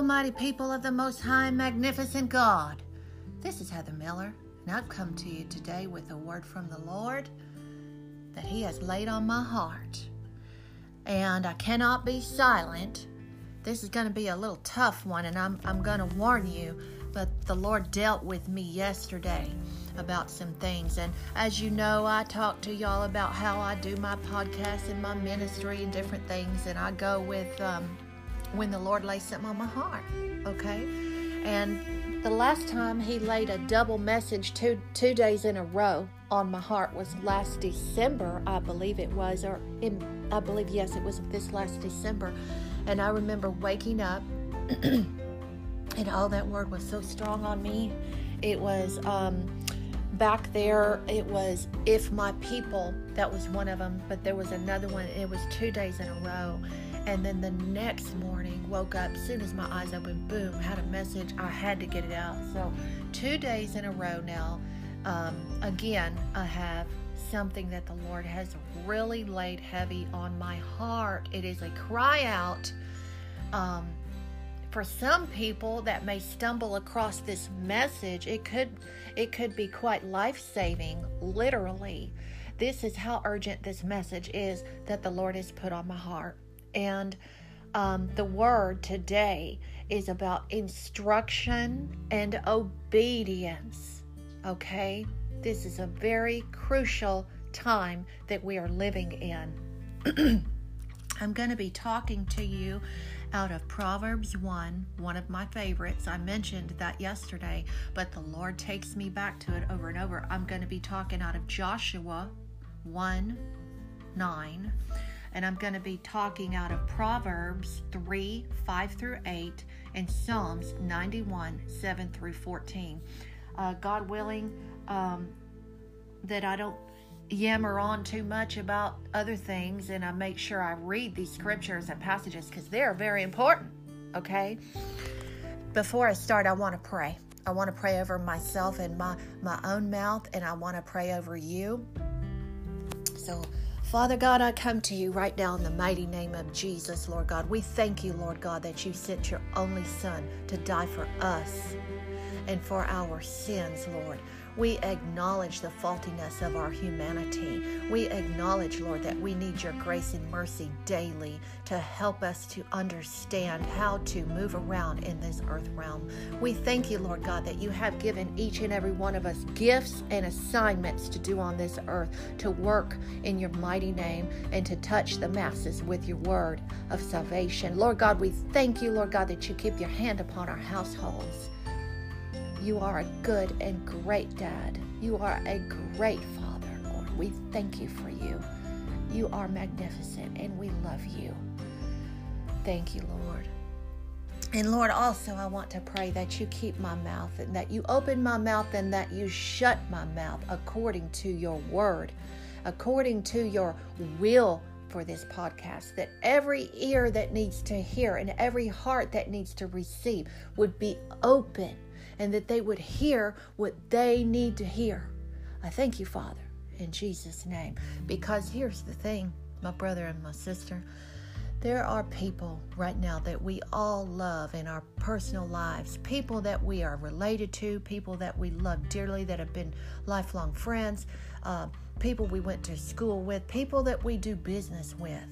almighty people of the Most High, Magnificent God. This is Heather Miller, and I've come to you today with a word from the Lord that He has laid on my heart. And I cannot be silent. This is going to be a little tough one, and I'm going to warn you, but the Lord dealt with me yesterday about some things. And as you know, I talk to y'all about how I do my podcast and my ministry and different things, and I go with when the Lord lays something on my heart, okay? And the last time He laid a double message two days in a row on my heart was last December, I believe it was, it was this last December. And I remember waking up and all that word was so strong on me. It was back there, it was if my people, that was one of them, but there was another one, and it was 2 days in a row. And then the next morning, woke up, as soon as my eyes opened, boom, had a message. I had to get it out. So 2 days in a row now, again, I have something that the Lord has really laid heavy on my heart. It is a cry out. For some people that may stumble across this message, it could be quite life-saving, literally. This is how urgent this message is that the Lord has put on my heart. And the word today is about instruction and obedience, okay? This is a very crucial time that we are living in. I'm going to be talking to you out of Proverbs 1, one of my favorites. I mentioned that yesterday, but the Lord takes me back to it over and over. I'm going to be talking out of Joshua 1:9, and I'm going to be talking out of Proverbs 3:5-8, and Psalms 91:7-14. God willing, that I don't yammer on too much about other things, and I make sure I read these scriptures and passages because they're very important, okay? Before I start, I want to pray. I want to pray over myself and my own mouth, and I want to pray over you. So, Father God, I come to you right now in the mighty name of Jesus, Lord God. We thank you, Lord God, that you sent your only Son to die for us and for our sins, Lord. We acknowledge the faultiness of our humanity. We acknowledge, Lord, that we need your grace and mercy daily to help us to understand how to move around in this earth realm. We thank you, Lord God, that you have given each and every one of us gifts and assignments to do on this earth, to work in your mighty name and to touch the masses with your word of salvation. Lord God, we thank you, Lord God, that you keep your hand upon our households. You are a good and great dad. You are a great father, Lord. We thank you for you. You are magnificent, and we love you. Thank you, Lord. And Lord, also I want to pray that you keep my mouth, and that you open my mouth, and that you shut my mouth according to your word, according to your will for this podcast, that every ear that needs to hear and every heart that needs to receive would be open, and that they would hear what they need to hear. I thank you, Father, in Jesus' name. Because here's the thing, my brother and my sister, there are people right now that we all love in our personal lives, people that we are related to, people that we love dearly, that have been lifelong friends, people we went to school with, people that we do business with.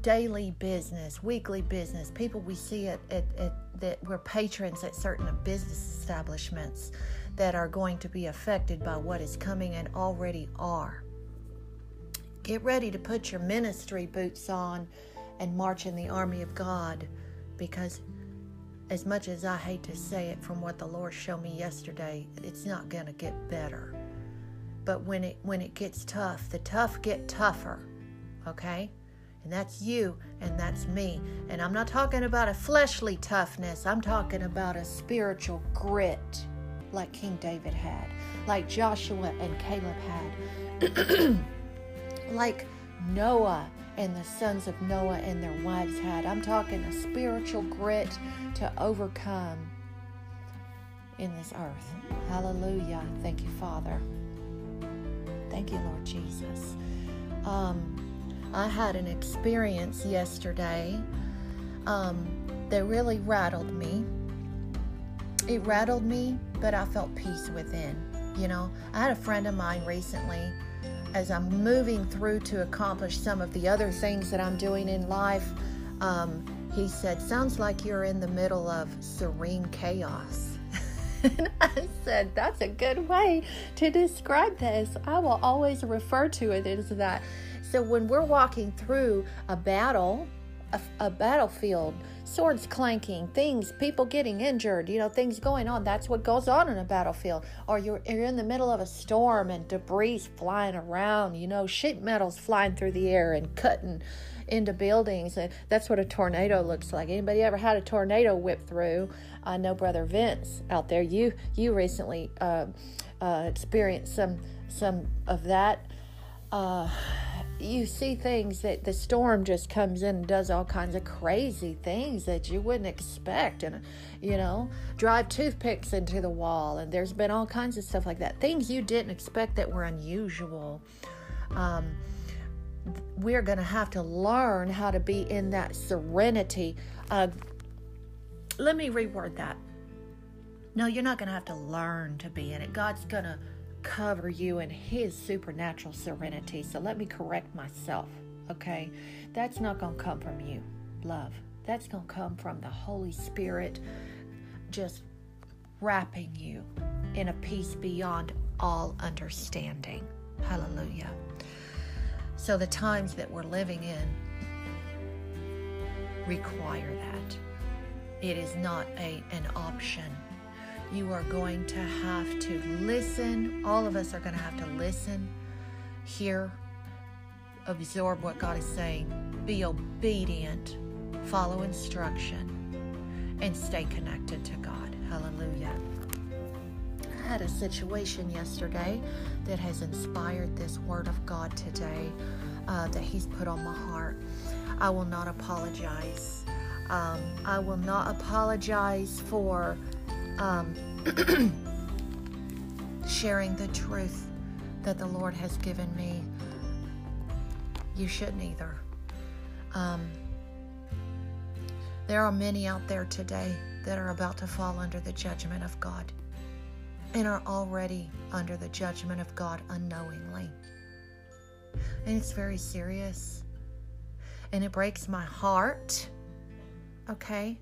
Daily business, weekly business, people we see that we're patrons at certain business establishments that are going to be affected by what is coming and already are. Get ready to put your ministry boots on and march in the army of God, because as much as I hate to say it, from what the Lord showed me yesterday, it's not going to get better. But when it gets tough, the tough get tougher, okay? And that's you, and that's me. And I'm not talking about a fleshly toughness. I'm talking about a spiritual grit like King David had, like Joshua and Caleb had, like Noah and the sons of Noah and their wives had. I'm talking a spiritual grit to overcome in this earth. Hallelujah. Thank you, Father. Thank you, Lord Jesus. I had an experience yesterday that really rattled me. It rattled me, but I felt peace within. You know, I had a friend of mine recently, as I'm moving through to accomplish some of the other things that I'm doing in life, he said, "Sounds like you're in the middle of serene chaos." And I said, that's a good way to describe this. I will always refer to it as that. So when we're walking through a battle, a battlefield, swords clanking, things, people getting injured, you know, things going on. That's what goes on in a battlefield. Or you're in the middle of a storm and debris flying around, you know, sheet metals flying through the air and cutting into buildings. And that's what a tornado looks like. Anybody ever had a tornado whip through? I know Brother Vince out there, you recently experienced some of that. You see things that the storm just comes in and does all kinds of crazy things that you wouldn't expect, and, you know, drive toothpicks into the wall, and there's been all kinds of stuff like that. Things you didn't expect that were unusual. We're going to have to learn how to be in that serenity. Let me reword that. No, you're not going to have to learn to be in it. God's going to cover you in his supernatural serenity. So let me correct myself, okay? That's not going to come from you, love. That's going to come from the Holy Spirit just wrapping you in a peace beyond all understanding. Hallelujah. So the times that we're living in require that. It is not an option. You are going to have to listen. All of us are going to have to listen, hear, absorb what God is saying, be obedient, follow instruction, and stay connected to God. Hallelujah. I had a situation yesterday that has inspired this word of God today that he's put on my heart. I will not apologize. I will not apologize for sharing the truth that the Lord has given me. You shouldn't either. There are many out there today that are about to fall under the judgment of God and are already under the judgment of God unknowingly. And it's very serious. And it breaks my heart. Okay?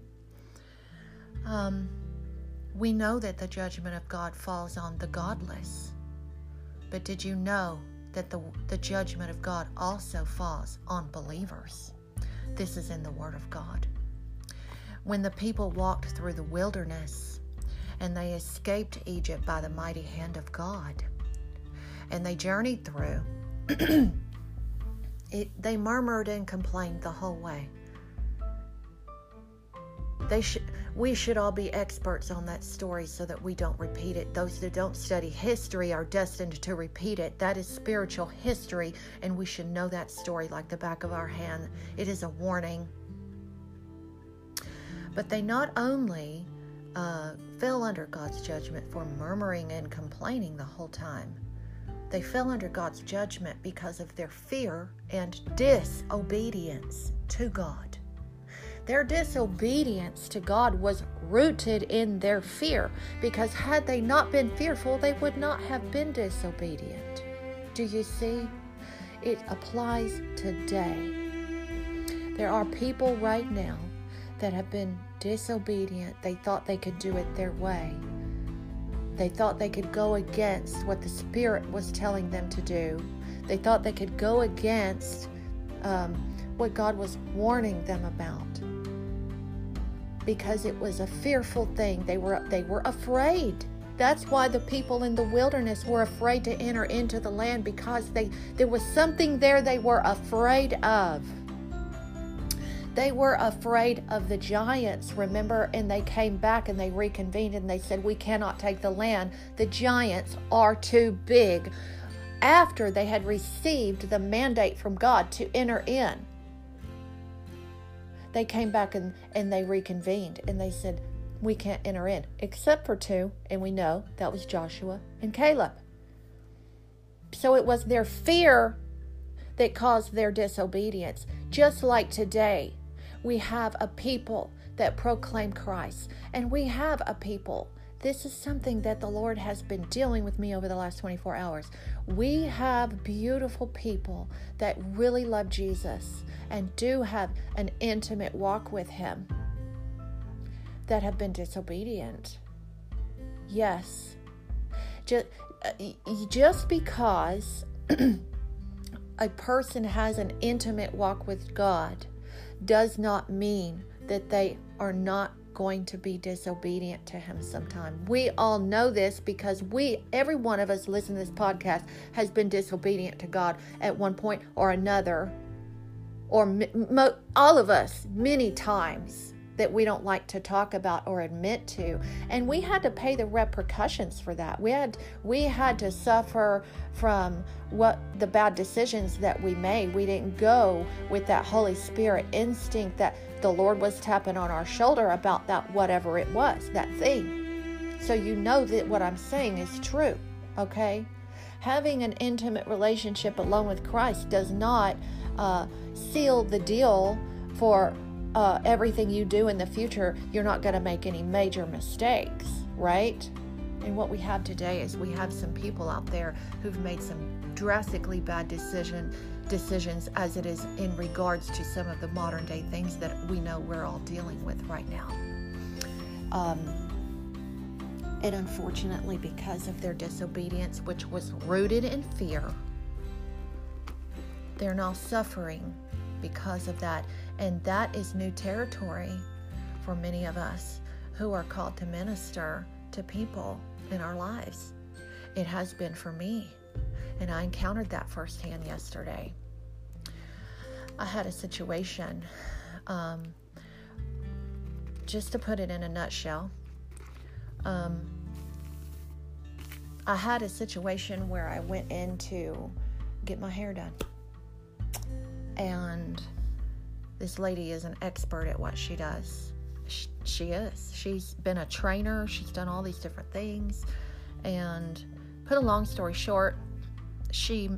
We know that the judgment of God falls on the godless. But did you know that the judgment of God also falls on believers? This is in the Word of God. When the people walked through the wilderness and they escaped Egypt by the mighty hand of God, and they journeyed through, they murmured and complained the whole way. We should all be experts on that story so that we don't repeat it. Those that don't study history are destined to repeat it. That is spiritual history, and we should know that story like the back of our hand. It is a warning. But they not only fell under God's judgment for murmuring and complaining the whole time, they fell under God's judgment because of their fear and disobedience to God. Their disobedience to God was rooted in their fear, because had they not been fearful, they would not have been disobedient. Do you see? It applies today. There are people right now that have been disobedient. They thought they could do it their way. They thought they could go against what the Spirit was telling them to do. They thought they could go against what God was warning them about, because it was a fearful thing. They were afraid. That's why the people in the wilderness were afraid to enter into the land, because there was something there they were afraid of. They were afraid of the giants, remember? And they came back and they reconvened and they said, "We cannot take the land. The giants are too big." After they had received the mandate from God to enter in, they came back and they reconvened and they said, "We can't enter in except for two," and we know that was Joshua and Caleb. So it was their fear that caused their disobedience. Just like today, We have a people that proclaim Christ, and we have a people. This is something that the Lord has been dealing with me over the last 24 hours. We have beautiful people that really love Jesus and do have an intimate walk with Him that have been disobedient. Yes. Just because a person has an intimate walk with God does not mean that they are not going to be disobedient to Him sometime. We all know this because every one of us listening to this podcast has been disobedient to God at one point or another, or all of us many times that we don't like to talk about or admit to. And we had to pay the repercussions for that. We had to suffer from what the bad decisions that we made. We didn't go with that Holy Spirit instinct that the Lord was tapping on our shoulder about that, whatever it was, that thing. So you know that what I'm saying is true, okay? Having an intimate relationship alone with Christ does not seal the deal for everything you do in the future. You're not going to make any major mistakes, right? And what we have today is we have some people out there who've made some drastically bad decisions as it is in regards to some of the modern day things that we know we're all dealing with right now. And unfortunately, because of their disobedience, which was rooted in fear, they're now suffering because of that. And that is new territory for many of us who are called to minister to people in our lives. It has been for me, and I encountered that firsthand yesterday. I had a situation, just to put it in a nutshell, I had a situation where I went in to get my hair done, and this lady is an expert at what she does. She is. She's been a trainer. She's done all these different things. And put a long story short, she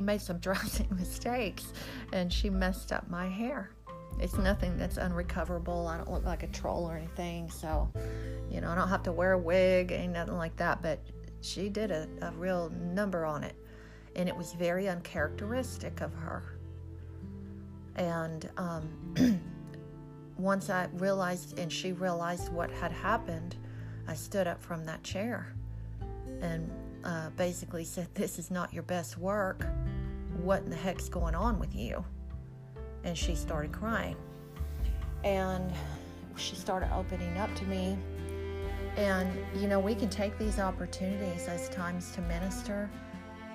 made some drastic mistakes, and she messed up my hair. It's nothing that's unrecoverable. I don't look like a troll or anything. So, you know, I don't have to wear a wig. Ain't nothing like that. But she did a real number on it. And it was very uncharacteristic of her. And once I realized and she realized what had happened, I stood up from that chair and basically said, "This is not your best work. What in the heck's going on with you?" And she started crying. And she started opening up to me. And, you know, we can take these opportunities as times to minister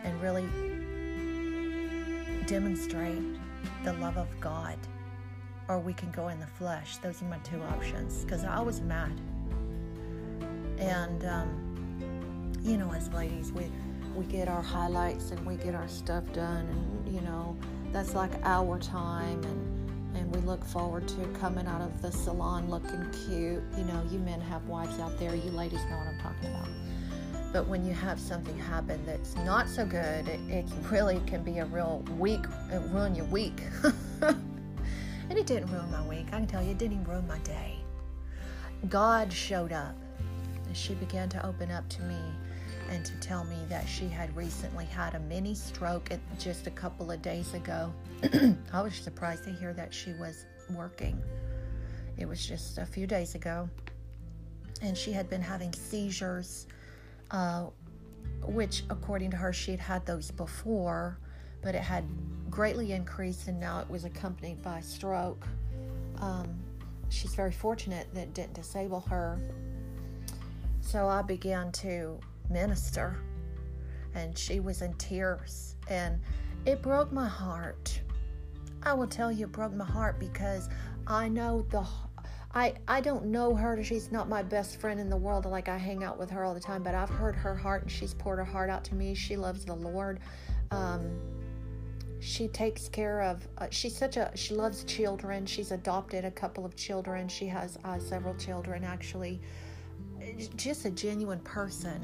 and really demonstrate the love of God, or we can go in the flesh. Those are my two options, because I was mad. And you know, as ladies, we get our highlights and we get our stuff done, and you know, that's like our time, and we look forward to coming out of the salon looking cute. You know, you men have wives out there, you ladies know what I'm talking about. But when you have something happen that's not so good, it really can be a real week. It ruin your week. And it didn't ruin my week. I can tell you, it didn't even ruin my day. God showed up. And she began to open up to me and to tell me that she had recently had a mini stroke just a couple of days ago. I was surprised to hear that she was working. It was just a few days ago. And she had been having seizures, which according to her, she had had those before, but it had greatly increased, and now it was accompanied by stroke. She's very fortunate that it didn't disable her. So I began to minister, and she was in tears, and it broke my heart. I will tell you, it broke my heart, because I know I don't know her. She's not my best friend in the world. Like, I hang out with her all the time, but I've heard her heart, and she's poured her heart out to me. She loves the Lord. She takes care of, she loves children. She's adopted a couple of children. She has several children, actually. Just a genuine person.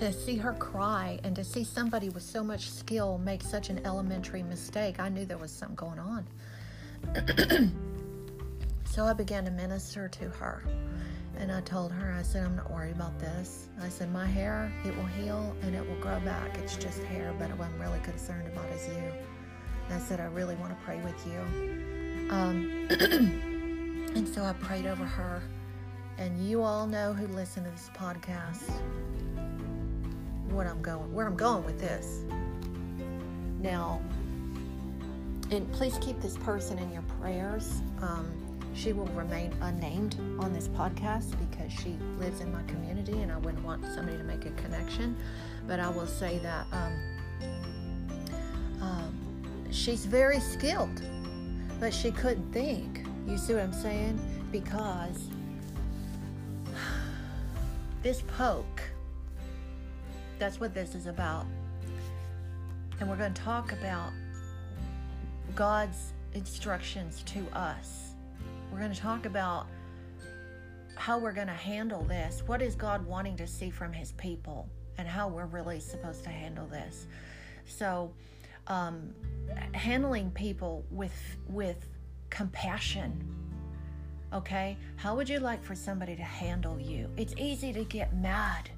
to see her cry and to see somebody with so much skill make such an elementary mistake, I knew there was something going on. So I began to minister to her. And I told her, I said, I'm not worried about this. I said, my hair, it will heal and it will grow back. It's just hair, but what I'm really concerned about is you. And I said, I really want to pray with you. And so I prayed over her. And you all know who listen to this podcast where I'm going with this. Now, and please keep this person in your prayers. She will remain unnamed on this podcast because she lives in my community and I wouldn't want somebody to make a connection. But I will say that she's very skilled, but she couldn't think. You see what I'm saying? Because this poke, that's what this is about. And we're going to talk about God's instructions to us. We're going to talk about how we're going to handle this. What is God wanting to see from his people and how we're really supposed to handle this? So, handling people with compassion, okay? How would you like for somebody to handle you? It's easy to get mad,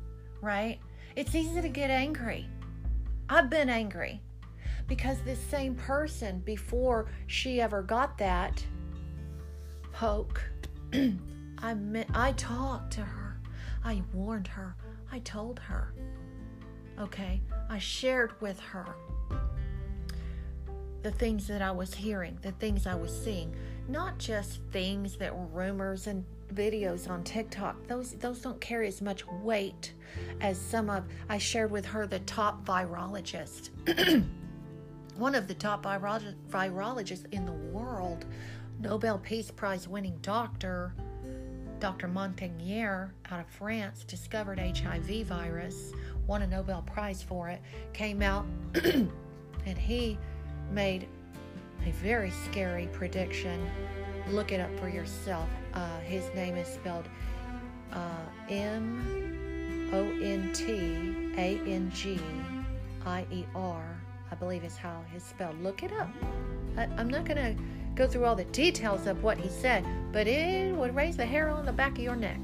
right? It's easy to get angry. I've been angry because this same person, before she ever got that poke, I talked to her. I warned her. I told her. Okay? I shared with her the things that I was hearing, the things I was seeing. Not just things that were rumors and videos on TikTok. Those don't carry as much weight as I shared with her the top virologist. One of the top virologists in the world, Nobel Peace Prize winning doctor, Dr. Montagnier out of France, discovered HIV virus, won a Nobel Prize for it, came out, and he made a very scary prediction. Look it up for yourself. His name is spelled Montangnier, I believe is how it's spelled. Look it up. I'm not going to go through all the details of what he said, but it would raise the hair on the back of your neck.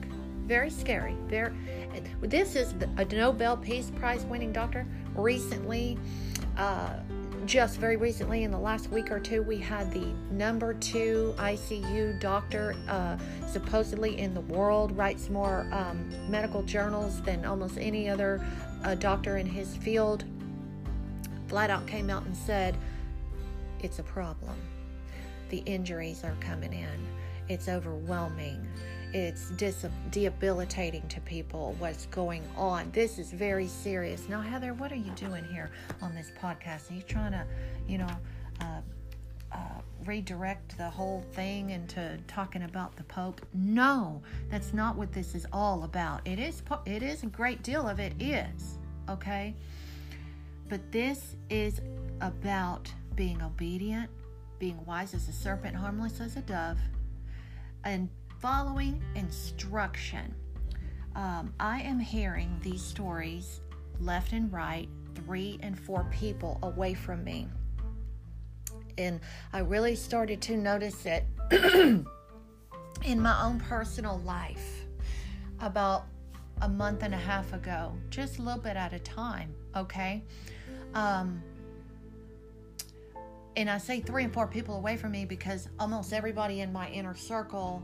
Very scary. This is a Nobel Peace Prize winning doctor. Recently, just very recently, in the last week or two, we had the number 2 ICU doctor supposedly in the world, writes more medical journals than almost any other doctor in his field. Flat out came out and said, it's a problem. The injuries are coming in. It's overwhelming. It's debilitating to people, what's going on. This is very serious. Now, Heather, what are you doing here on this podcast? Are you trying to, redirect the whole thing into talking about the Pope? No, that's not what this is all about. It is a great deal of it is, okay? But this is about being obedient, being wise as a serpent, harmless as a dove, and following instruction. I am hearing these stories left and right, 3 and 4 people away from me. And I really started to notice it in my own personal life about a month and a half ago, just a little bit at a time, okay? And I say 3 and 4 people away from me because almost everybody in my inner circle,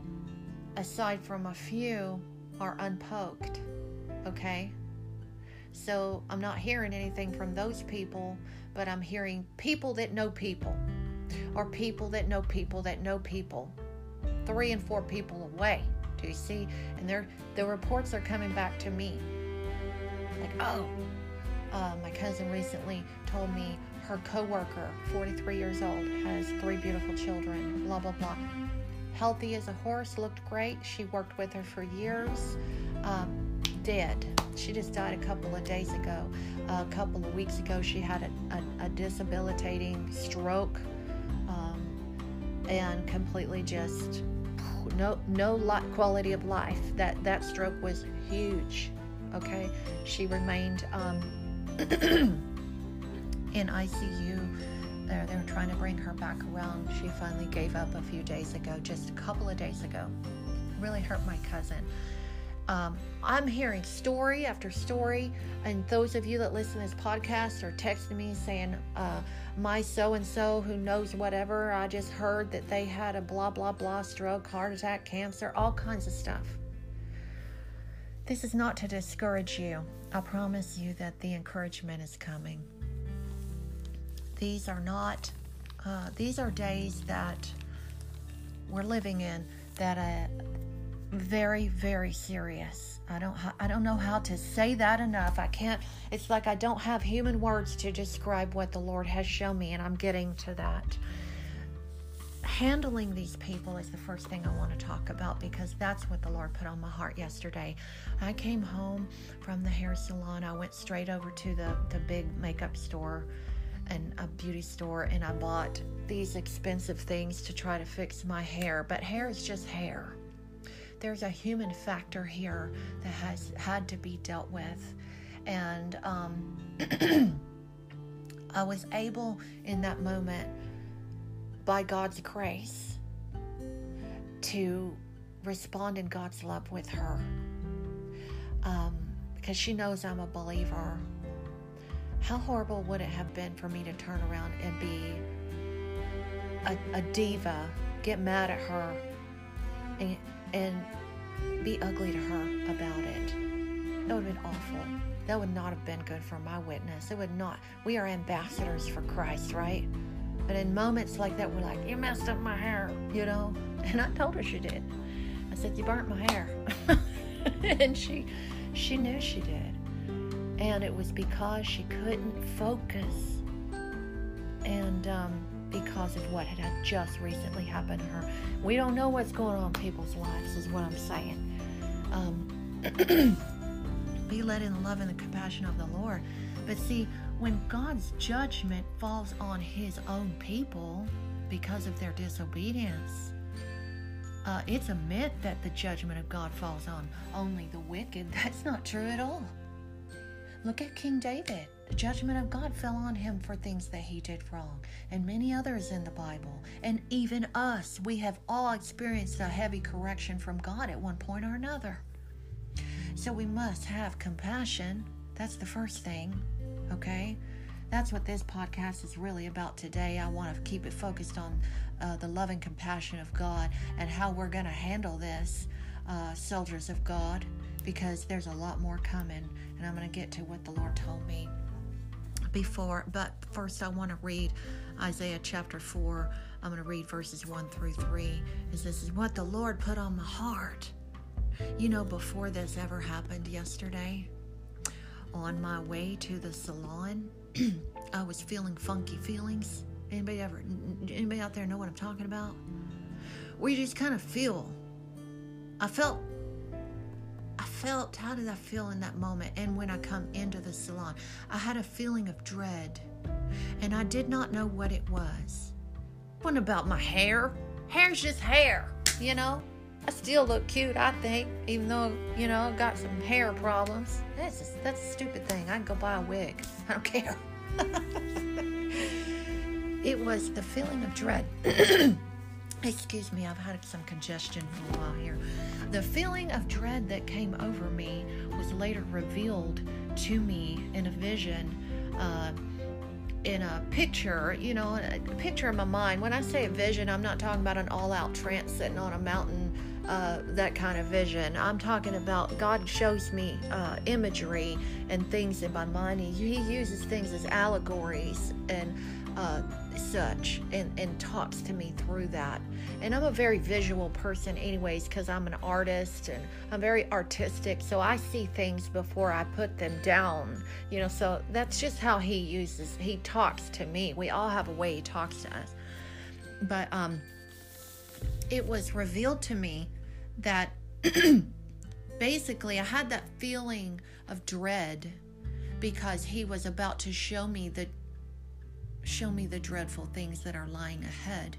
aside from a few, are unpoked, okay? So I'm not hearing anything from those people, but I'm hearing people that know people, or people that know people that know people, 3 and 4 people away, do you see? And the reports are coming back to me. Like, my cousin recently told me her coworker, 43 years old, has 3 beautiful children, blah, blah, blah. Healthy as a horse, looked great. She worked with her for years. Dead. She just died a couple of days ago. A couple of weeks ago, she had a debilitating stroke and completely just no quality of life. That stroke was huge, okay? She remained in ICU. They were trying to bring her back around. She finally gave up a few days ago, just a couple of days ago. Really hurt my cousin. I'm hearing story after story, and those of you that listen to this podcast are texting me saying, my so-and-so who knows whatever, I just heard that they had a blah, blah, blah, stroke, heart attack, cancer, all kinds of stuff. This is not to discourage you. I promise you that the encouragement is coming. These are not, these are days that we're living in that very, very serious. I don't know how to say that enough. I can't, it's like I don't have human words to describe what the Lord has shown me, and I'm getting to that. Handling these people is the first thing I want to talk about, because that's what the Lord put on my heart yesterday. I came home from the hair salon. I went straight over to the big makeup store and a beauty store, and I bought these expensive things to try to fix my hair. But hair is just hair. There's a human factor here that has had to be dealt with. And I was able in that moment, by God's grace, to respond in God's love with her. Because she knows I'm a believer. How horrible would it have been for me to turn around and be a diva, get mad at her, and be ugly to her about it? That would have been awful. That would not have been good for my witness. It would not. We are ambassadors for Christ, right? But in moments like that, we're like, you messed up my hair, you know? And I told her she did. I said, you burnt my hair. And she knew she did. And it was because she couldn't focus. And, because of what had just recently happened to her. We don't know what's going on in people's lives, is what I'm saying. Be led in the love and the compassion of the Lord. But see, when God's judgment falls on his own people because of their disobedience, it's a myth that the judgment of God falls on only the wicked. That's not true at all. Look at King David. The judgment of God fell on him for things that he did wrong, and many others in the Bible. And even us, we have all experienced a heavy correction from God at one point or another. So we must have compassion. That's the first thing, okay? That's what this podcast is really about today. I want to keep it focused on the love and compassion of God and how we're going to handle this, soldiers of God, because there's a lot more coming, and I'm going to get to what the Lord told me before. But first I want to read Isaiah chapter 4. I'm going to read verses 1 through 3. This is what the Lord put on my heart. You know, before this ever happened yesterday, on my way to the salon, I was feeling funky feelings. Anybody out there know what I'm talking about? We just kind of feel. I felt, how did I feel in that moment? And when I come into the salon, I had a feeling of dread, and I did not know what it was. It wasn't about my hair. Hair's just hair, you know? I still look cute, I think, even though, you know, I've got some hair problems. That's a stupid thing. I can go buy a wig. I don't care. It was the feeling of dread. Excuse me, I've had some congestion for a while here. The feeling of dread that came over me was later revealed to me in a vision, in a picture, you know, a picture in my mind. When I say a vision, I'm not talking about an all-out trance sitting on a mountain, that kind of vision. I'm talking about God shows me imagery and things in my mind. He uses things as allegories and such, and talks to me through that. And I'm a very visual person anyways, because I'm an artist and I'm very artistic, so I see things before I put them down, you know. So that's just how he talks to me. We all have a way he talks to us. But it was revealed to me that basically I had that feeling of dread because he was about to show me the dreadful things that are lying ahead,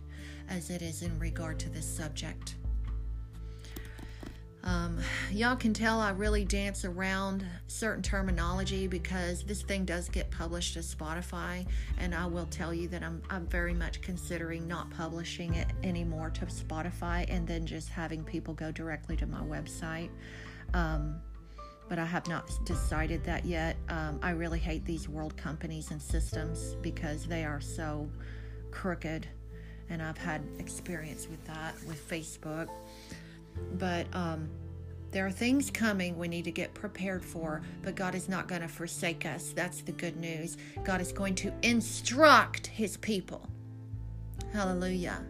as it is in regard to this subject. Y'all can tell I really dance around certain terminology because this thing does get published to Spotify, and I will tell you that I'm very much considering not publishing it anymore to Spotify and then just having people go directly to my website. But I have not decided that yet. I really hate these world companies and systems because they are so crooked, and I've had experience with that with Facebook. But there are things coming we need to get prepared for, but God is not going to forsake us. That's the good news. God is going to instruct his people. Hallelujah.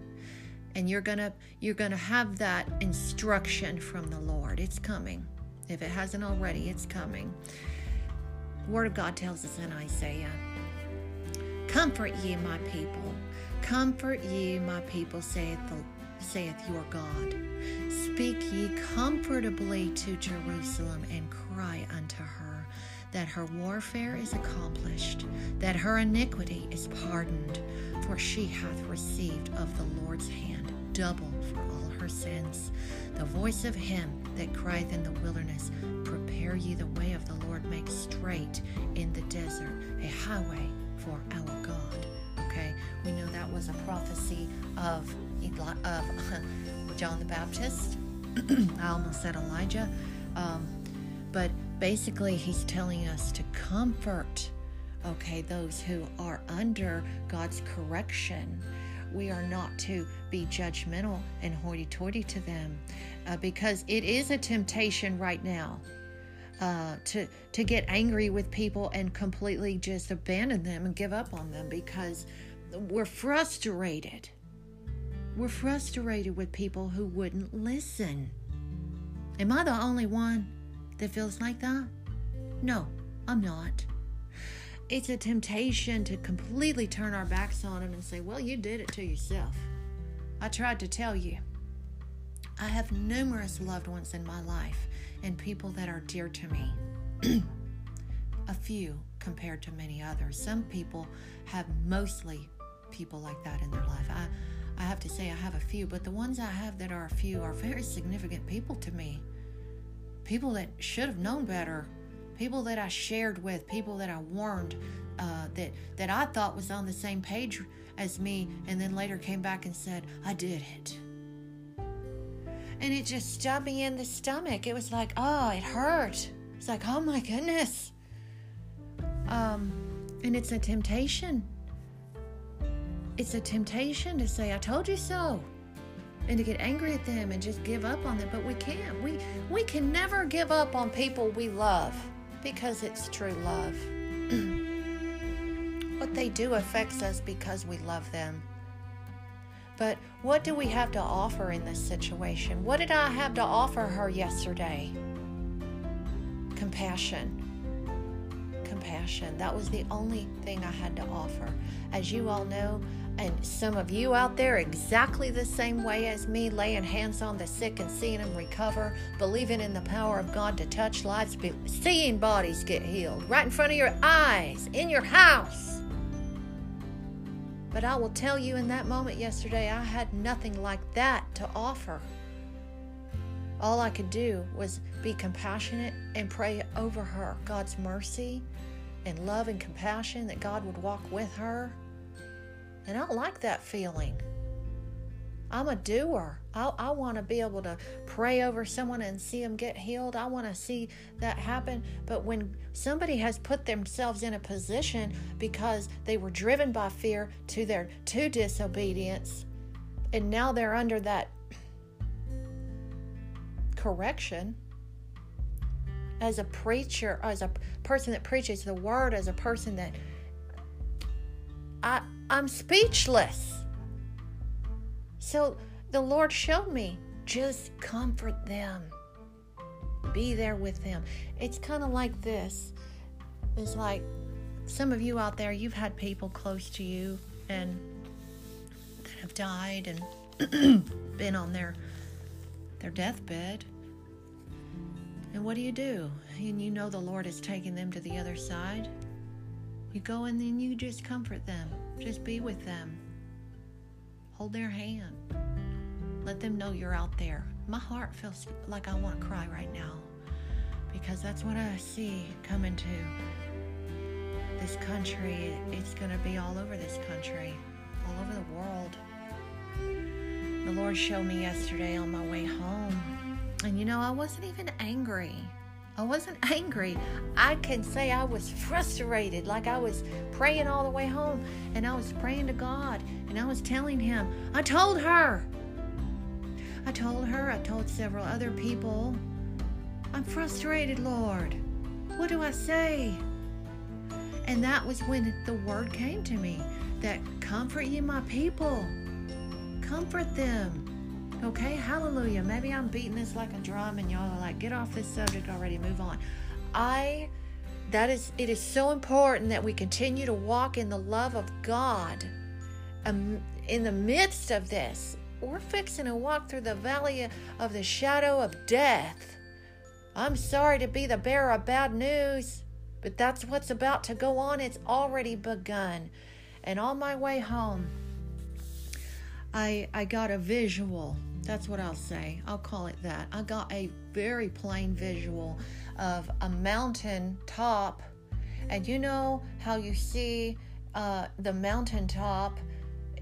And you're going to have that instruction from the Lord. It's coming. If it hasn't already, it's coming. The Word of God tells us in Isaiah, "Comfort ye my people. Comfort ye my people, saith your God. Speak ye comfortably to Jerusalem, and cry unto her, that her warfare is accomplished, that her iniquity is pardoned, for she hath received of the Lord's hand double for all her sins. The voice of him that crieth in the wilderness, prepare ye the way of the Lord, make straight in the desert a highway for our God." Okay, we know that was a prophecy of John the Baptist. I almost said Elijah. But basically he's telling us to comfort, okay, those who are under God's correction. We are not to be judgmental and hoity-toity to them, because it is a temptation right now to get angry with people and completely just abandon them and give up on them, because we're frustrated. We're frustrated with people who wouldn't listen. Am I the only one that feels like that? No, I'm not. It's a temptation to completely turn our backs on them and say, well, you did it to yourself. I tried to tell you. I have numerous loved ones in my life and people that are dear to me. A few compared to many others. Some people have mostly people like that in their life. I have to say I have a few, but the ones I have that are a few are very significant people to me. People that should have known better. People that I shared with. People that I warned, that I thought was on the same page as me, and then later came back and said, I did it. And it just stabbed me in the stomach. It was like, oh, it hurt. It's like, oh my goodness. And it's a temptation. It's a temptation to say, I told you so, and to get angry at them and just give up on them. But we can't. We can never give up on people we love, because it's true love. What they do affects us because we love them. But what do we have to offer in this situation? What did I have to offer her yesterday? Compassion. That was the only thing I had to offer. As you all know, and some of you out there exactly the same way as me, laying hands on the sick and seeing them recover, believing in the power of God to touch lives, seeing bodies get healed right in front of your eyes, in your house. But I will tell you, in that moment yesterday, I had nothing like that to offer. All I could do was be compassionate and pray over her, God's mercy and love and compassion, that God would walk with her. And I don't like that feeling. I'm a doer. I want to be able to pray over someone and see them get healed. I want to see that happen. But when somebody has put themselves in a position because they were driven by fear to disobedience, and now they're under that correction, as a preacher, as a person that preaches the word, as a person that I'm speechless. So the Lord showed me, just comfort them, be there with them. It's kind of like this. It's like some of you out there, you've had people close to you and that have died and been on their deathbed. And what do? And you know the Lord is taking them to the other side. You go and then you just comfort them. Just be with them. Hold their hand. Let them know you're out there. my heart feels like I want to cry right now, because that's what I see coming to this country. It's going to be all over this country, all over the world. The Lord showed me yesterday on my way home. And you know, I wasn't even angry. I wasn't angry. I can say I was frustrated. Like, I was praying all the way home, and I was praying to God, and I was telling him, I told several other people, I'm frustrated, Lord. What do I say? And that was when the word came to me that comfort ye my people. Comfort them. Okay, hallelujah. Maybe I'm beating this like a drum and y'all are like, get off this subject already, move on. It is so important that we continue to walk in the love of God in the midst of this. We're fixing to walk through the valley of the shadow of death. I'm sorry to be the bearer of bad news, but that's what's about to go on. It's already begun. And on my way home, I got a visual. That's what I'll say. I'll call it that. I got a very plain visual of a mountain top. And you know how you see the mountain top,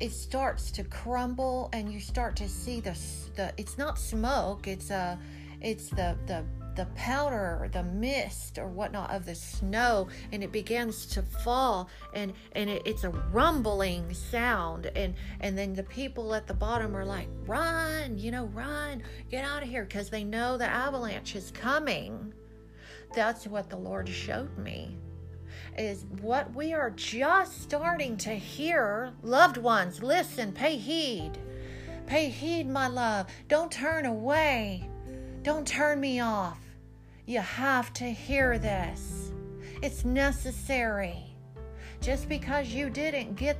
it starts to crumble, and you start to see the it's not smoke, it's the powder or the mist or whatnot of the snow, and it begins to fall, and it's a rumbling sound, and then the people at the bottom are like, run, get out of here, because they know the avalanche is coming. That's what the Lord showed me, is what we are just starting to hear. Loved ones, listen, pay heed, my love. Don't turn away. Don't turn me off. You have to hear this. It's necessary. Just because you didn't get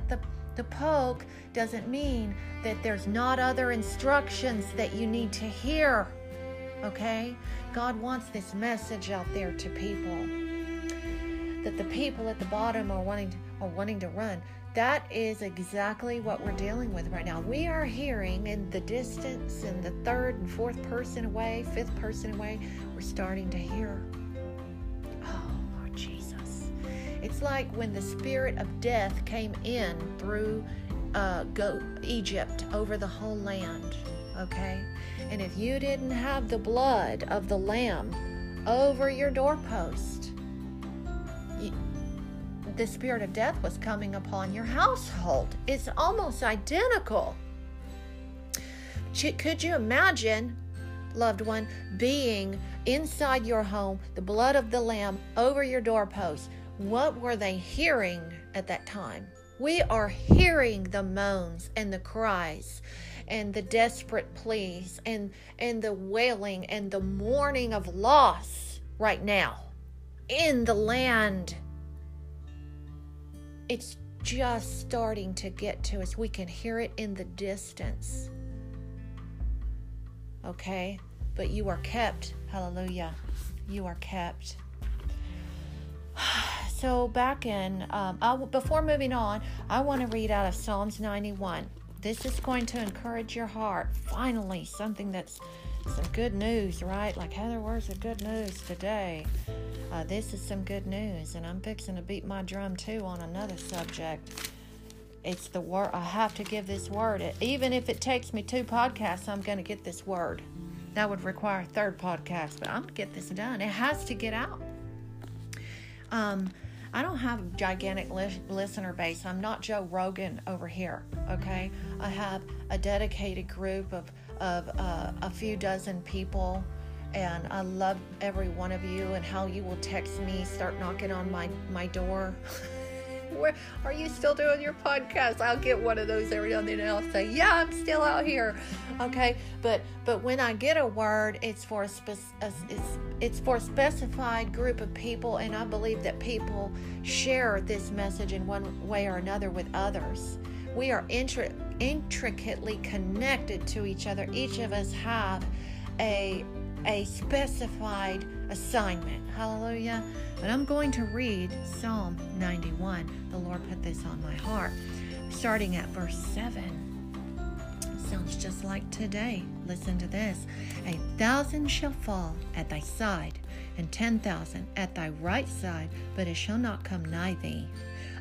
the poke doesn't mean that there's not other instructions that you need to hear. Okay? God wants this message out there to people. That the people at the bottom are wanting to run. That is exactly what we're dealing with right now. We are hearing in the distance, in the third and fourth person away, fifth person away, we're starting to hear, oh, Lord Jesus. It's like when the spirit of death came in through Egypt over the whole land, okay? And if you didn't have the blood of the Lamb over your doorpost, the spirit of death was coming upon your household. It's almost identical. Could you imagine, loved one, being inside your home, the blood of the Lamb over your doorpost? What were they hearing at that time? We are hearing the moans and the cries and the desperate pleas and the wailing and the mourning of loss right now in the land. It's just starting to get to us. We can hear it in the distance. Okay? But you are kept. Hallelujah. You are kept. So back in, before moving on, I want to read out of Psalms 91. This is going to encourage your heart. Finally, something that's some good news, right? Like, Heather, where's the good news today? This is some good news, and I'm fixing to beat my drum too on another subject. It's the word. I have to give this word. Even if it takes me 2 podcasts, I'm going to get this word. That would require a 3rd podcast, but I'm going to get this done. It has to get out. I don't have a gigantic listener base. I'm not Joe Rogan over here, okay? I have a dedicated group of a few dozen people. And I love every one of you, and how you will text me, start knocking on my door. Where are you still doing your podcast? I'll get one of those every now and then, and I'll say, yeah, I'm still out here. Okay, but when I get a word, it's for it's for a specified group of people, and I believe that people share this message in one way or another with others. We are intricately connected to each other. Each of us have a specified assignment. Hallelujah. But I'm going to read Psalm 91. The Lord put this on my heart, starting at verse 7. sounds just like today. Listen to this. 1,000 shall fall at thy side, and 10,000 at thy right side, but it shall not come nigh thee.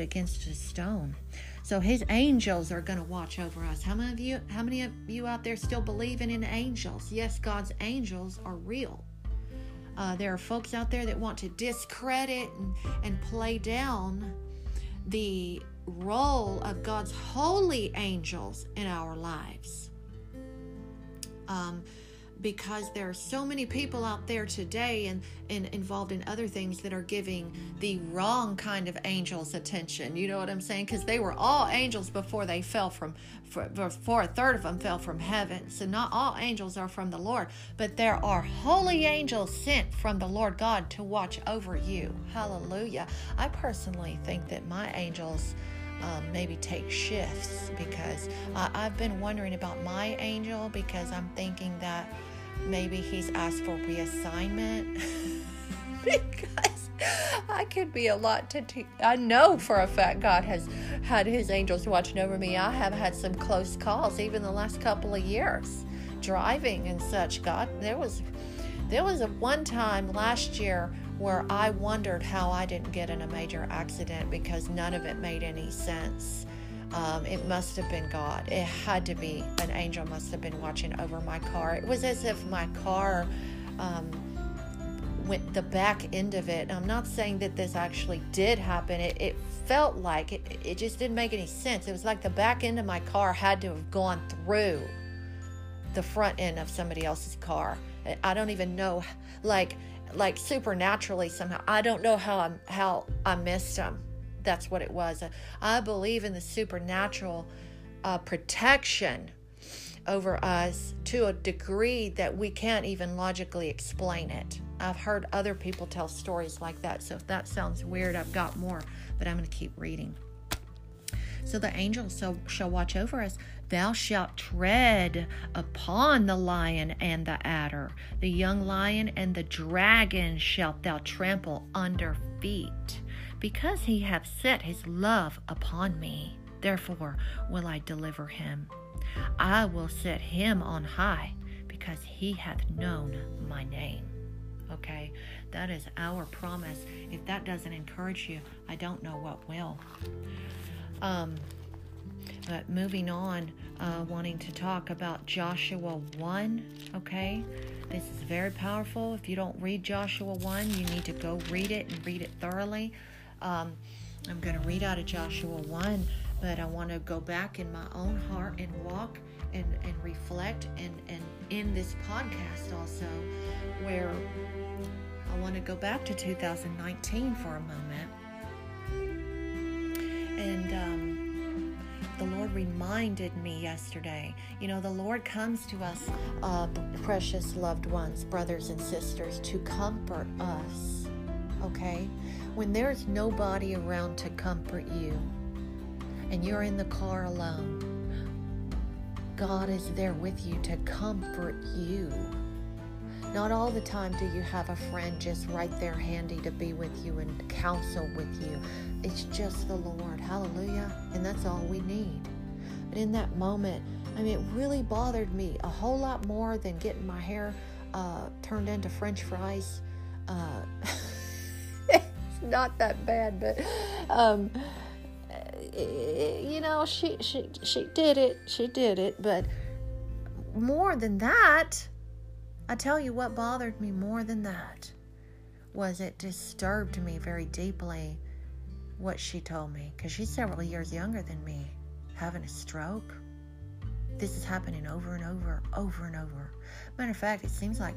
against a stone. So his angels are going to watch over us. How many of you out there still believing in angels? Yes, God's angels are real. There are folks out there that want to discredit and play down the role of God's holy angels in our lives. Because there are so many people out there today and involved in other things that are giving the wrong kind of angels attention. You know what I'm saying? Because they were all angels before they fell before a third of them fell from heaven. So not all angels are from the Lord, but there are holy angels sent from the Lord God to watch over you. Hallelujah. I personally think that my angels maybe take shifts, because I've been wondering about my angel, because I'm thinking that maybe he's asked for reassignment because I could be a lot to do. I know for a fact God has had his angels watching over me. I have had some close calls even the last couple of years, driving and such. God, there was a one time last year where I wondered how I didn't get in a major accident, because none of it made any sense. It must have been God. It had to be. An angel must have been watching over my car. It was as if my car went the back end of it. I'm not saying that this actually did happen. It felt like it just didn't make any sense. It was like the back end of my car had to have gone through the front end of somebody else's car. I don't even know, like supernaturally somehow. I don't know how I missed them. That's what it was. I believe in the supernatural protection over us to a degree that we can't even logically explain it. I've heard other people tell stories like that. So if that sounds weird, I've got more, but I'm going to keep reading. So the angels shall watch over us. Thou shalt tread upon the lion and the adder. The young lion and the dragon shalt thou trample under feet, because he hath set his love upon me. Therefore will I deliver him. I will set him on high, because he hath known my name. Okay, that is our promise. If that doesn't encourage you, I don't know what will. But moving on, wanting to talk about Joshua 1, okay? This is very powerful. If you don't read Joshua 1, you need to go read it and read it thoroughly. I'm going to read out of Joshua 1, but I want to go back in my own heart and walk and reflect and in this podcast also, where I want to go back to 2019 for a moment. And the Lord reminded me yesterday, you know, the Lord comes to us, precious loved ones, brothers and sisters, to comfort us, okay? When there's nobody around to comfort you and you're in the car alone, God is there with you to comfort you. Not all the time do you have a friend just right there handy to be with you and counsel with you. It's just the Lord. Hallelujah. And that's all we need. But in that moment, I mean, it really bothered me a whole lot more than getting my hair turned into French fries. It's not that bad, but you know, she did it. She did it. But more than that, I tell you what bothered me more than that was it disturbed me very deeply what she told me, because she's several years younger than me, having a stroke. This is happening over and over, over and over. Matter of fact, it seems like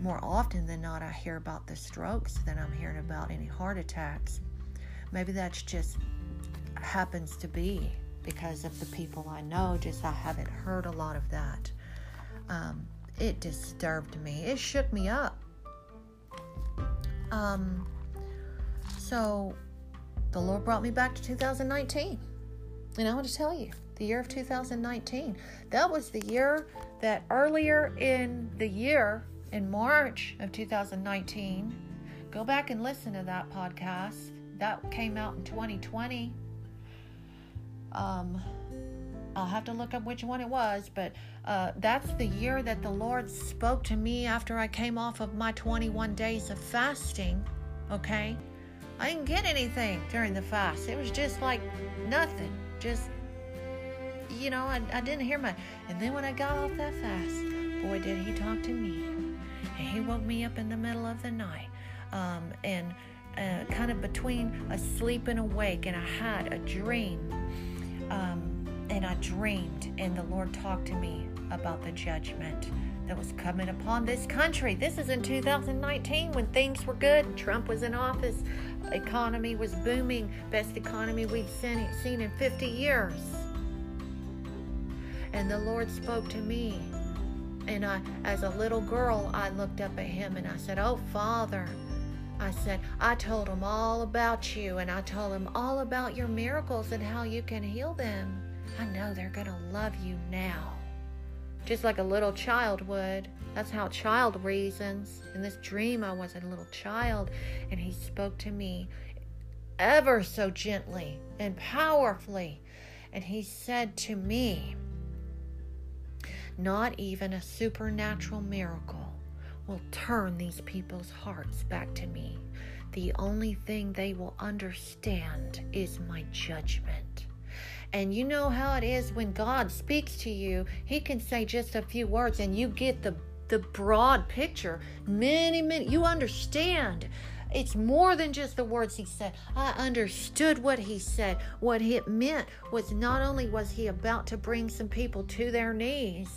more often than not I hear about the strokes than I'm hearing about any heart attacks. Maybe that's just happens to be because of the people I know. Just I haven't heard a lot of that. It disturbed me. It shook me up. So the Lord brought me back to 2019. And I want to tell you, the year of 2019, that was the year that earlier in the year, in March of 2019, go back and listen to that podcast. That came out in 2020. I'll have to look up which one it was, but that's the year that the Lord spoke to me after I came off of my 21 days of fasting, okay? I didn't get anything during the fast. It was just like nothing. Just, you know, I didn't hear much. And then when I got off that fast, boy, did he talk to me. And he woke me up in the middle of the night, and kind of between asleep and awake, and I had a dream. And I dreamed, and the Lord talked to me about the judgment that was coming upon this country. This is in 2019 when things were good. Trump was in office. Economy was booming. Best economy we'd seen in 50 years. And the Lord spoke to me. And I, as a little girl, I looked up at him and I said, "Oh, Father," I said, "I told him all about you. And I told him all about your miracles and how you can heal them. I know they're going to love you now." Just like a little child would. That's how a child reasons. In this dream, I was a little child, and he spoke to me ever so gently and powerfully. And he said to me, "Not even a supernatural miracle will turn these people's hearts back to me. The only thing they will understand is my judgment." And you know how it is when God speaks to you. He can say just a few words and you get the broad picture. Many, you understand. It's more than just the words he said. I understood what he said. What it meant was not only was he about to bring some people to their knees,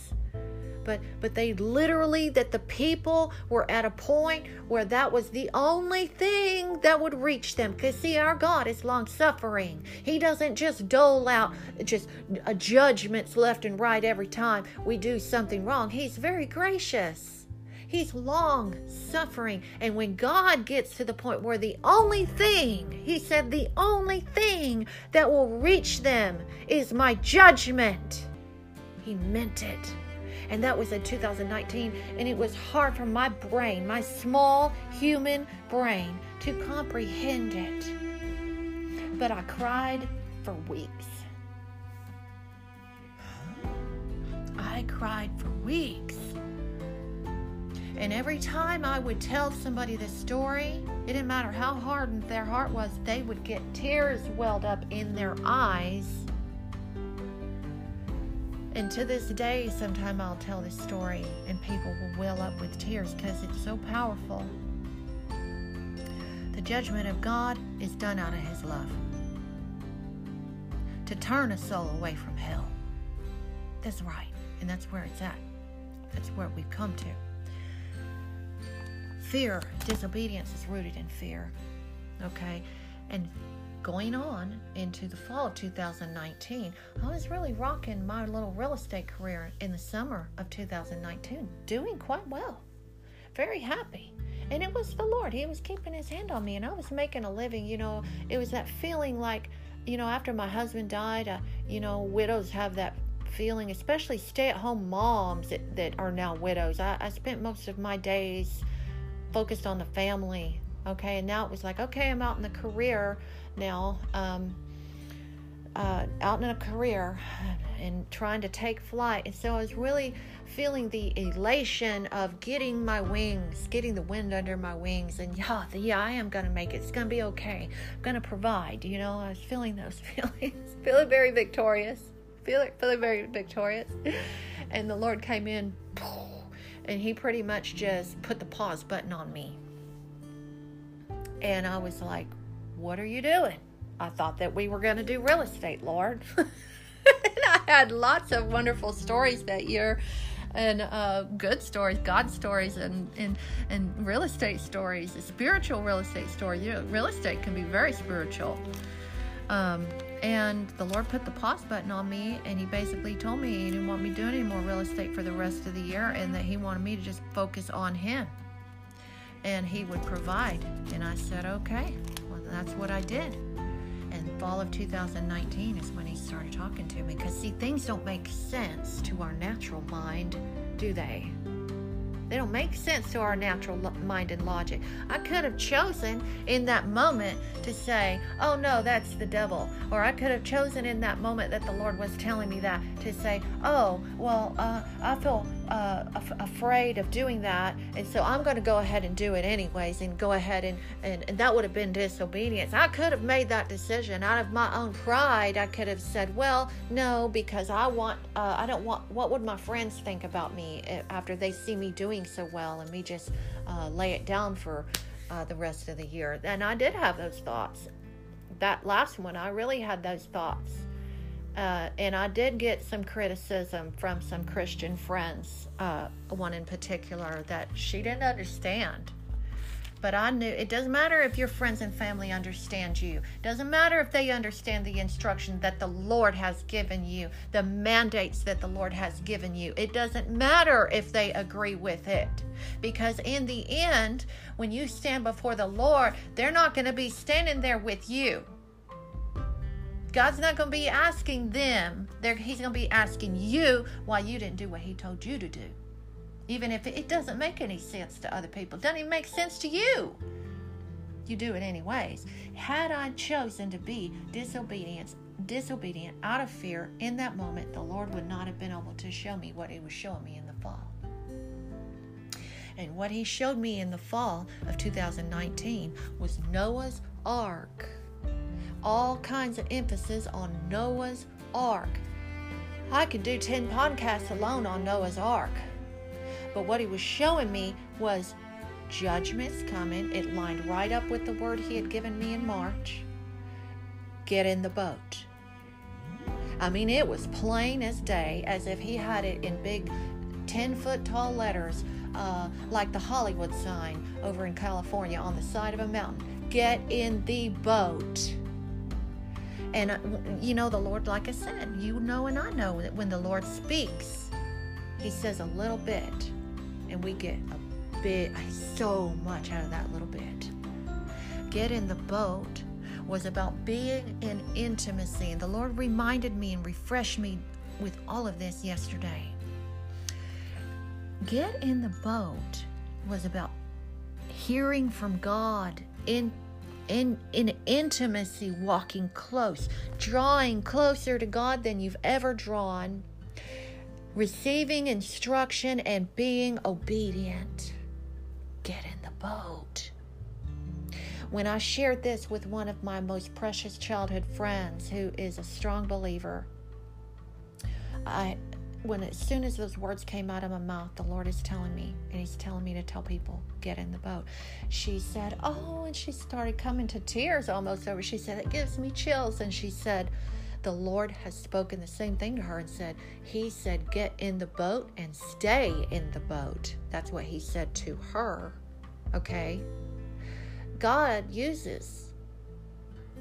but they literally, that the people were at a point where that was the only thing that would reach them. Because see, our God is long-suffering. He doesn't just dole out just judgments left and right every time we do something wrong. He's very gracious. He's long-suffering. And when God gets to the point where the only thing, he said, the only thing that will reach them is my judgment, he meant it. And that was in 2019, and it was hard for my brain, my small human brain, to comprehend it. But I cried for weeks. I cried for weeks. And every time I would tell somebody this story, it didn't matter how hardened their heart was, they would get tears welled up in their eyes. And to this day, sometime I'll tell this story and people will well up with tears because it's so powerful. The judgment of God is done out of his love. To turn a soul away from hell. That's right. And that's where it's at. That's where we've come to. Fear, disobedience is rooted in fear. Okay? And going on into the fall of 2019, I was really rocking my little real estate career in the summer of 2019, doing quite well, very happy. And it was the Lord. He was keeping his hand on me, and I was making a living. You know, it was that feeling like, you know, after my husband died, you know, widows have that feeling, especially stay-at-home moms that are now widows. I spent most of my days focused on the family, okay? And now it was like, okay, I'm out in the career now, out in a career and trying to take flight. And so I was really feeling the elation of getting my wings, getting the wind under my wings, and yeah, I am going to make it. It's going to be okay. I'm going to provide, you know. I was feeling those feelings, feeling very victorious, feeling very victorious. And the Lord came in, and he pretty much just put the pause button on me. And I was like, "What are you doing? I thought that we were going to do real estate, Lord." And I had lots of wonderful stories that year, and good stories, God stories, and real estate stories, spiritual real estate stories. You know, real estate can be very spiritual. And the Lord put the pause button on me, and he basically told me he didn't want me doing any more real estate for the rest of the year, and that he wanted me to just focus on him, and he would provide. And I said, okay, well, that's what I did. And fall of 2019 is when he started talking to me, because see, things don't make sense to our natural mind, do they? They don't make sense to our natural mind and logic. I could have chosen in that moment to say, oh no, that's the devil. Or I could have chosen in that moment that the Lord was telling me that to say, oh, well, I feel afraid of doing that. And so I'm going to go ahead and do it anyways, and go ahead and that would have been disobedience. I could have made that decision out of my own pride. I could have said, well, no, because what would my friends think about me after they see me doing so well, and me just lay it down for the rest of the year. And I did have those thoughts. That last one, I really had those thoughts. And I did get some criticism from some Christian friends, one in particular that she didn't understand. But I knew it doesn't matter if your friends and family understand you. It doesn't matter if they understand the instruction that the Lord has given you, the mandates that the Lord has given you. It doesn't matter if they agree with it. Because in the end, when you stand before the Lord, they're not going to be standing there with you. God's not going to be asking them. He's going to be asking you why you didn't do what he told you to do. Even if it doesn't make any sense to other people, doesn't even make sense to you, you do it anyways. Had I chosen to be disobedient out of fear in that moment, the Lord would not have been able to show me what he was showing me in the fall. And what he showed me in the fall of 2019 was Noah's Ark. All kinds of emphasis on Noah's Ark. I could do 10 podcasts alone on Noah's Ark. But what he was showing me was judgments coming. It lined right up with the word he had given me in March. Get in the boat. I mean, it was plain as day, as if he had it in big 10-foot tall letters, like the Hollywood sign over in California on the side of a mountain. Get in the boat. And you know, the Lord, like I said, you know and I know that when the Lord speaks, he says a little bit, and we get a bit, so much out of that little bit. Get in the boat was about being in intimacy. And the Lord reminded me and refreshed me with all of this yesterday. Get in the boat was about hearing from God in intimacy, walking close, drawing closer to God than you've ever drawn, receiving instruction and being obedient. Get in the boat. When I shared this with one of my most precious childhood friends who is a strong believer, as soon as those words came out of my mouth, the Lord is telling me, and he's telling me to tell people, get in the boat. She said, oh, and she started coming to tears almost over. She said, it gives me chills. And she said, the Lord has spoken the same thing to her and said, he said, get in the boat and stay in the boat. That's what he said to her. Okay? God uses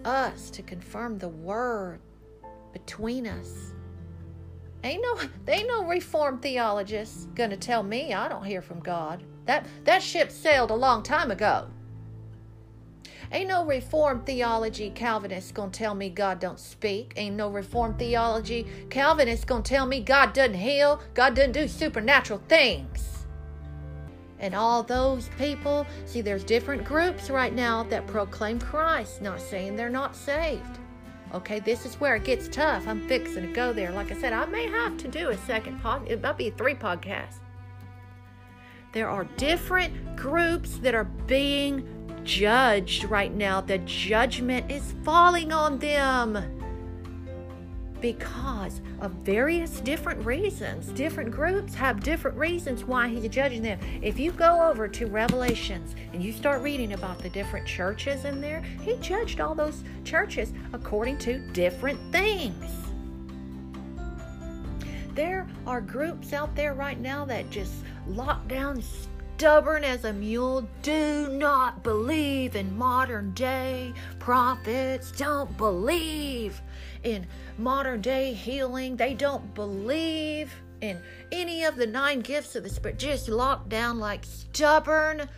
us to confirm the word between us. Ain't no reformed theologists gonna tell me I don't hear from God. That ship sailed a long time ago. Ain't no Reformed theology Calvinist gonna tell me God don't speak. Ain't no Reformed theology Calvinist gonna tell me God doesn't heal. God doesn't do supernatural things. And all those people, see, there's different groups right now that proclaim Christ, not saying they're not saved. Okay, this is where it gets tough. I'm fixing to go there. Like I said, I may have to do a second podcast. It might be 3 podcasts. There are different groups that are being judged right now. The judgment is falling on them because of various different reasons. Different groups have different reasons why he's judging them. If you go over to Revelations and you start reading about the different churches in there, he judged all those churches according to different things. There are groups out there right now that just lock down stubborn as a mule, do not believe in modern day prophets, don't believe in modern day healing, they don't believe in any of the 9 gifts of the Spirit, just locked down like stubborn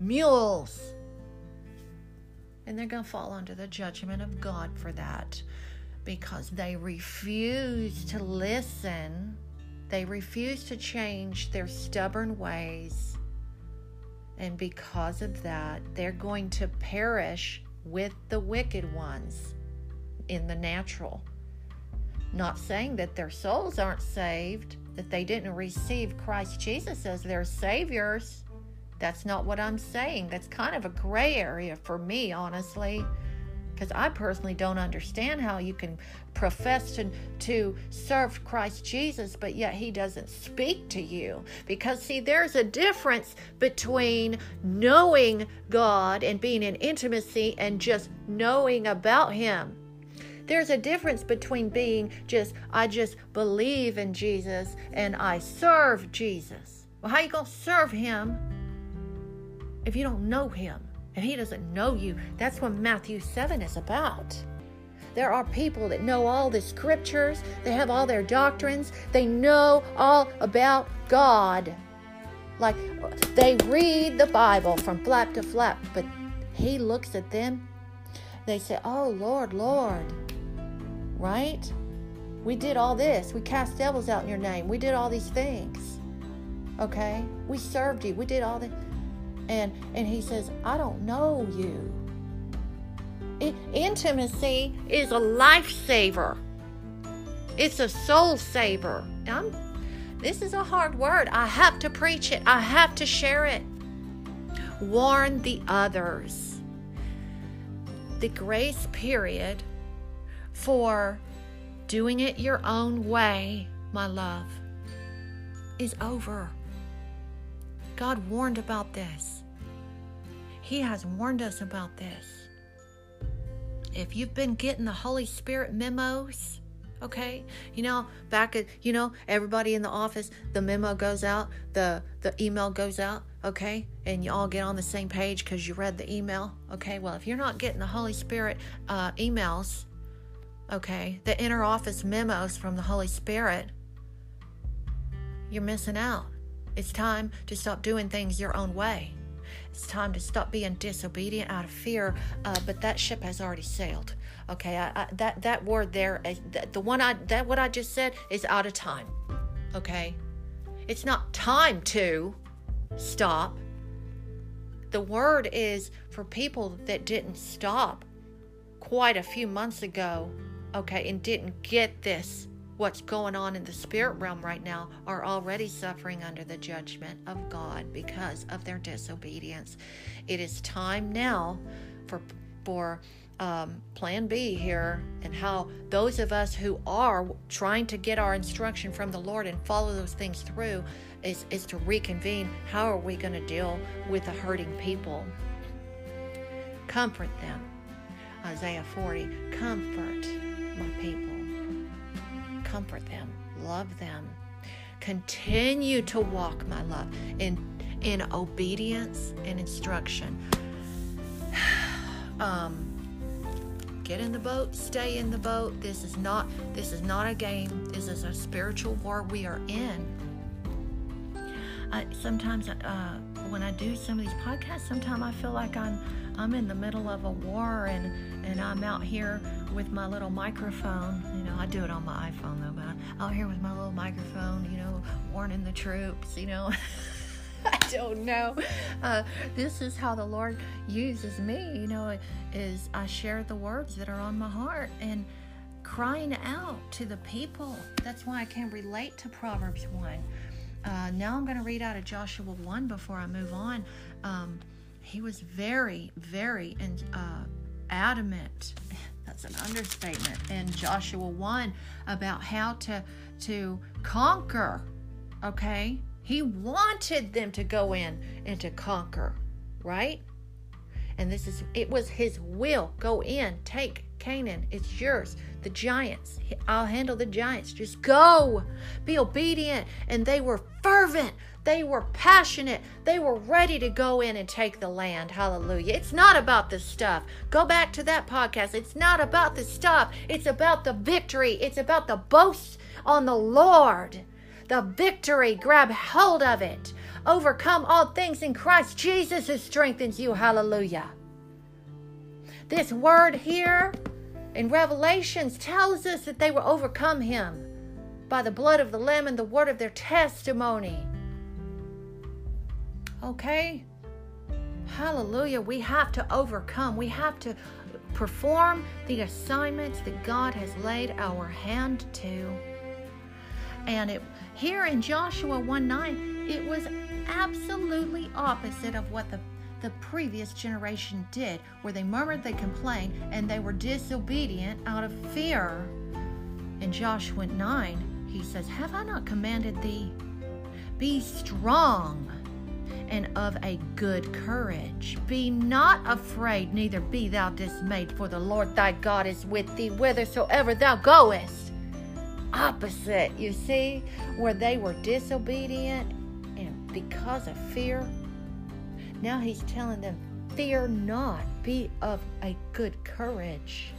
mules. And they're going to fall under the judgment of God for that, because they refuse to listen. They refuse to change their stubborn ways. And because of that, they're going to perish with the wicked ones in the natural. Not saying that their souls aren't saved, that they didn't receive Christ Jesus as their saviors. That's not what I'm saying. That's kind of a gray area for me, honestly, because I personally don't understand how you can profess to serve Christ Jesus, but yet he doesn't speak to you. Because, see, there's a difference between knowing God and being in intimacy and just knowing about him. There's a difference between being I just believe in Jesus and I serve Jesus. Well, how are you going to serve him if you don't know him? And he doesn't know you. That's what Matthew 7 is about. There are people that know all the scriptures. They have all their doctrines. They know all about God. Like, they read the Bible from flap to flap. But he looks at them. They say, oh, Lord, Lord. Right? We did all this. We cast devils out in your name. We did all these things. Okay? We served you. We did all this. And he says, I don't know you. Intimacy is a lifesaver. It's a soul saver. This is a hard word. I have to preach it. I have to share it. Warn the others. The grace period for doing it your own way, my love, is over. God warned about this. He has warned us about this. If you've been getting the Holy Spirit memos, okay? You know, back at, you know, everybody in the office, the memo goes out, the email goes out, okay? And you all get on the same page because you read the email, okay? Well, if you're not getting the Holy Spirit emails, okay, the inner office memos from the Holy Spirit, you're missing out. It's time to stop doing things your own way. It's time to stop being disobedient out of fear. But that ship has already sailed. Okay, that word there, what I just said is out of time. Okay, it's not time to stop. The word is for people that didn't stop quite a few months ago. Okay, and didn't get this. What's going on in the spirit realm right now are already suffering under the judgment of God because of their disobedience. It is time now for plan B here, and how those of us who are trying to get our instruction from the Lord and follow those things through is to reconvene. How are we going to deal with the hurting people? Comfort them. Isaiah 40, comfort my people. Comfort them, love them, continue to walk, my love, in obedience and instruction. Get in the boat, stay in the boat. This is not a game. This is a spiritual war we are in. Sometimes when I do some of these podcasts, sometimes I feel like I'm in the middle of a war, and I'm out here with my little microphone. You know, I do it on my iPhone, though, but I'm out here with my little microphone, you know, warning the troops, you know. I don't know. This is how the Lord uses me, you know, is I share the words that are on my heart and crying out to the people. That's why I can relate to Proverbs 1. Now I'm going to read out of Joshua 1 before I move on. He was very, very adamant. That's an understatement. In Joshua 1 about how to conquer. Okay? He wanted them to go in and to conquer. Right? And it was his will. Go in, take Canaan. It's yours. The giants. I'll handle the giants. Just go. Be obedient. And they were fervent. They were passionate. They were ready to go in and take the land. Hallelujah. It's not about this stuff. Go back to that podcast. It's not about this stuff. It's about the victory. It's about the boast on the Lord. The victory. Grab hold of it. Overcome all things in Christ Jesus who strengthens you. Hallelujah. This word here in Revelations tells us that they will overcome him by the blood of the Lamb and the word of their testimony. Okay? Hallelujah. We have to overcome. We have to perform the assignments that God has laid our hand to. And here in Joshua 1:9, it was absolutely opposite of what the previous generation did, where they murmured, they complained, and they were disobedient out of fear. In Joshua 9, he says, "Have I not commanded thee? Be strong and of a good courage. Be not afraid, neither be thou dismayed, for the Lord thy God is with thee whithersoever thou goest." Opposite, you see, where they were disobedient and because of fear. Now he's telling them, fear not, be of a good courage.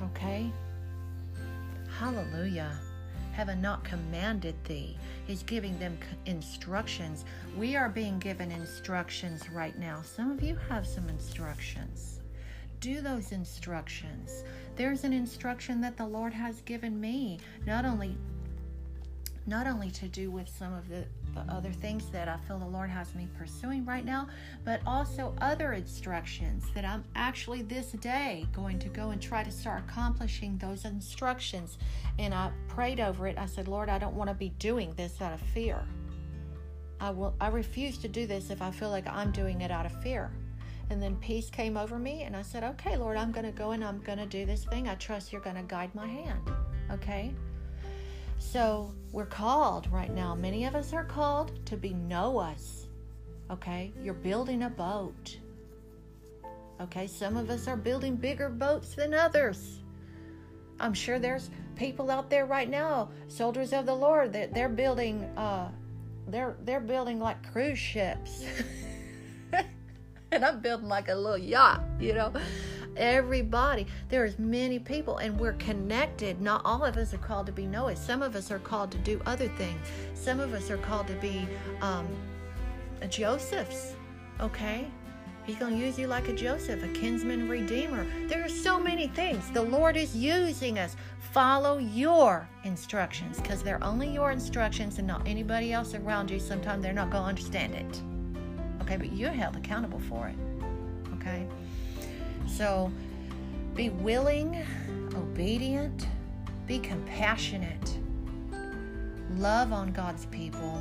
Okay? Hallelujah. Have I not commanded thee? He's giving them instructions. We are being given instructions right now. Some of you have some instructions. Do those instructions. There's an instruction that the Lord has given me, not only to do with some of the other things that I feel the Lord has me pursuing right now, but also other instructions that I'm actually this day going to go and try to start accomplishing those instructions. And I prayed over it. I said, Lord, I don't want to be doing this out of fear. I refuse to do this if I feel like I'm doing it out of fear. And then peace came over me, and I said, okay, Lord, I'm going to go and I'm going to do this thing. I trust you're going to guide my hand, okay? So we're called right now. Many of us are called to be Noahs, okay? You're building a boat, okay? Some of us are building bigger boats than others. I'm sure there's people out there right now, soldiers of the Lord, that they're building, they're building like cruise ships. And I'm building like a little yacht, you know. Everybody, there's many people, and we're connected. Not all of us are called to be Noahs. Some of us are called to do other things. Some of us are called to be Josephs, okay? He's going to use you like a Joseph, a kinsman redeemer. There are so many things. The Lord is using us. Follow your instructions, because they're only your instructions and not anybody else around you. Sometimes they're not going to understand it. Okay, but you're held accountable for it. Okay? So be willing, obedient, be compassionate. Love on God's people.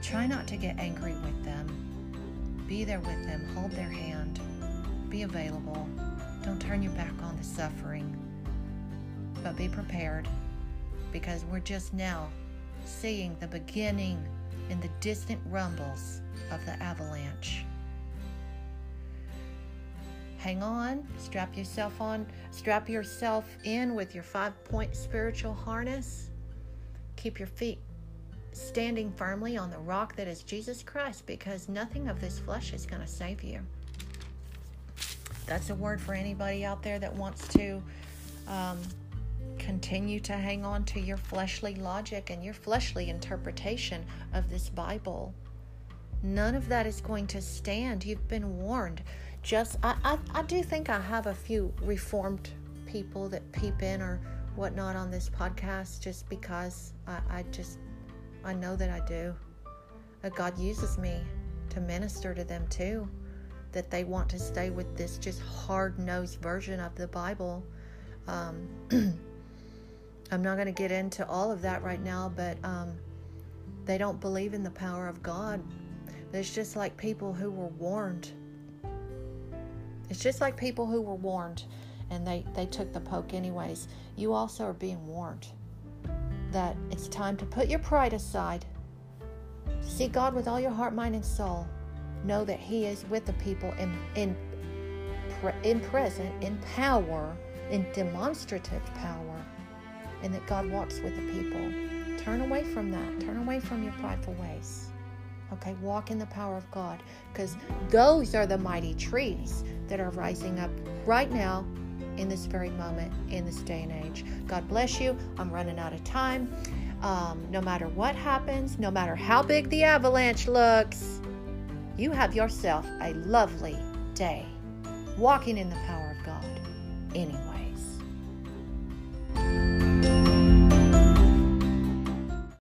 Try not to get angry with them. Be there with them. Hold their hand. Be available. Don't turn your back on the suffering. But be prepared, because we're just now seeing the beginning in the distant rumbles of the avalanche. Hang on, strap yourself in with your 5-point spiritual harness. Keep your feet standing firmly on the rock that is Jesus Christ, because nothing of this flesh is going to save you. That's a word for anybody out there that wants to continue to hang on to your fleshly logic and your fleshly interpretation of this Bible. None of that is going to stand. You've been warned. I do think I have a few reformed people that peep in or whatnot on this podcast, just because I know that I do. God uses me to minister to them too, that they want to stay with this just hard-nosed version of the Bible. I'm not going to get into all of that right now, but they don't believe in the power of God. It's just like people who were warned. It's just like people who were warned and they took the poke anyways. You also are being warned that it's time to put your pride aside. Seek God with all your heart, mind, and soul. know that he is with the people in present, in power, in demonstrative power, and that God walks with the people. Turn away from that. Turn away from your prideful ways. Okay, walk in the power of God, because those are the mighty trees that are rising up right now in this very moment, in this day and age. God bless you. I'm running out of time. No matter what happens, no matter how big the avalanche looks, you have yourself a lovely day walking in the power of God anyway.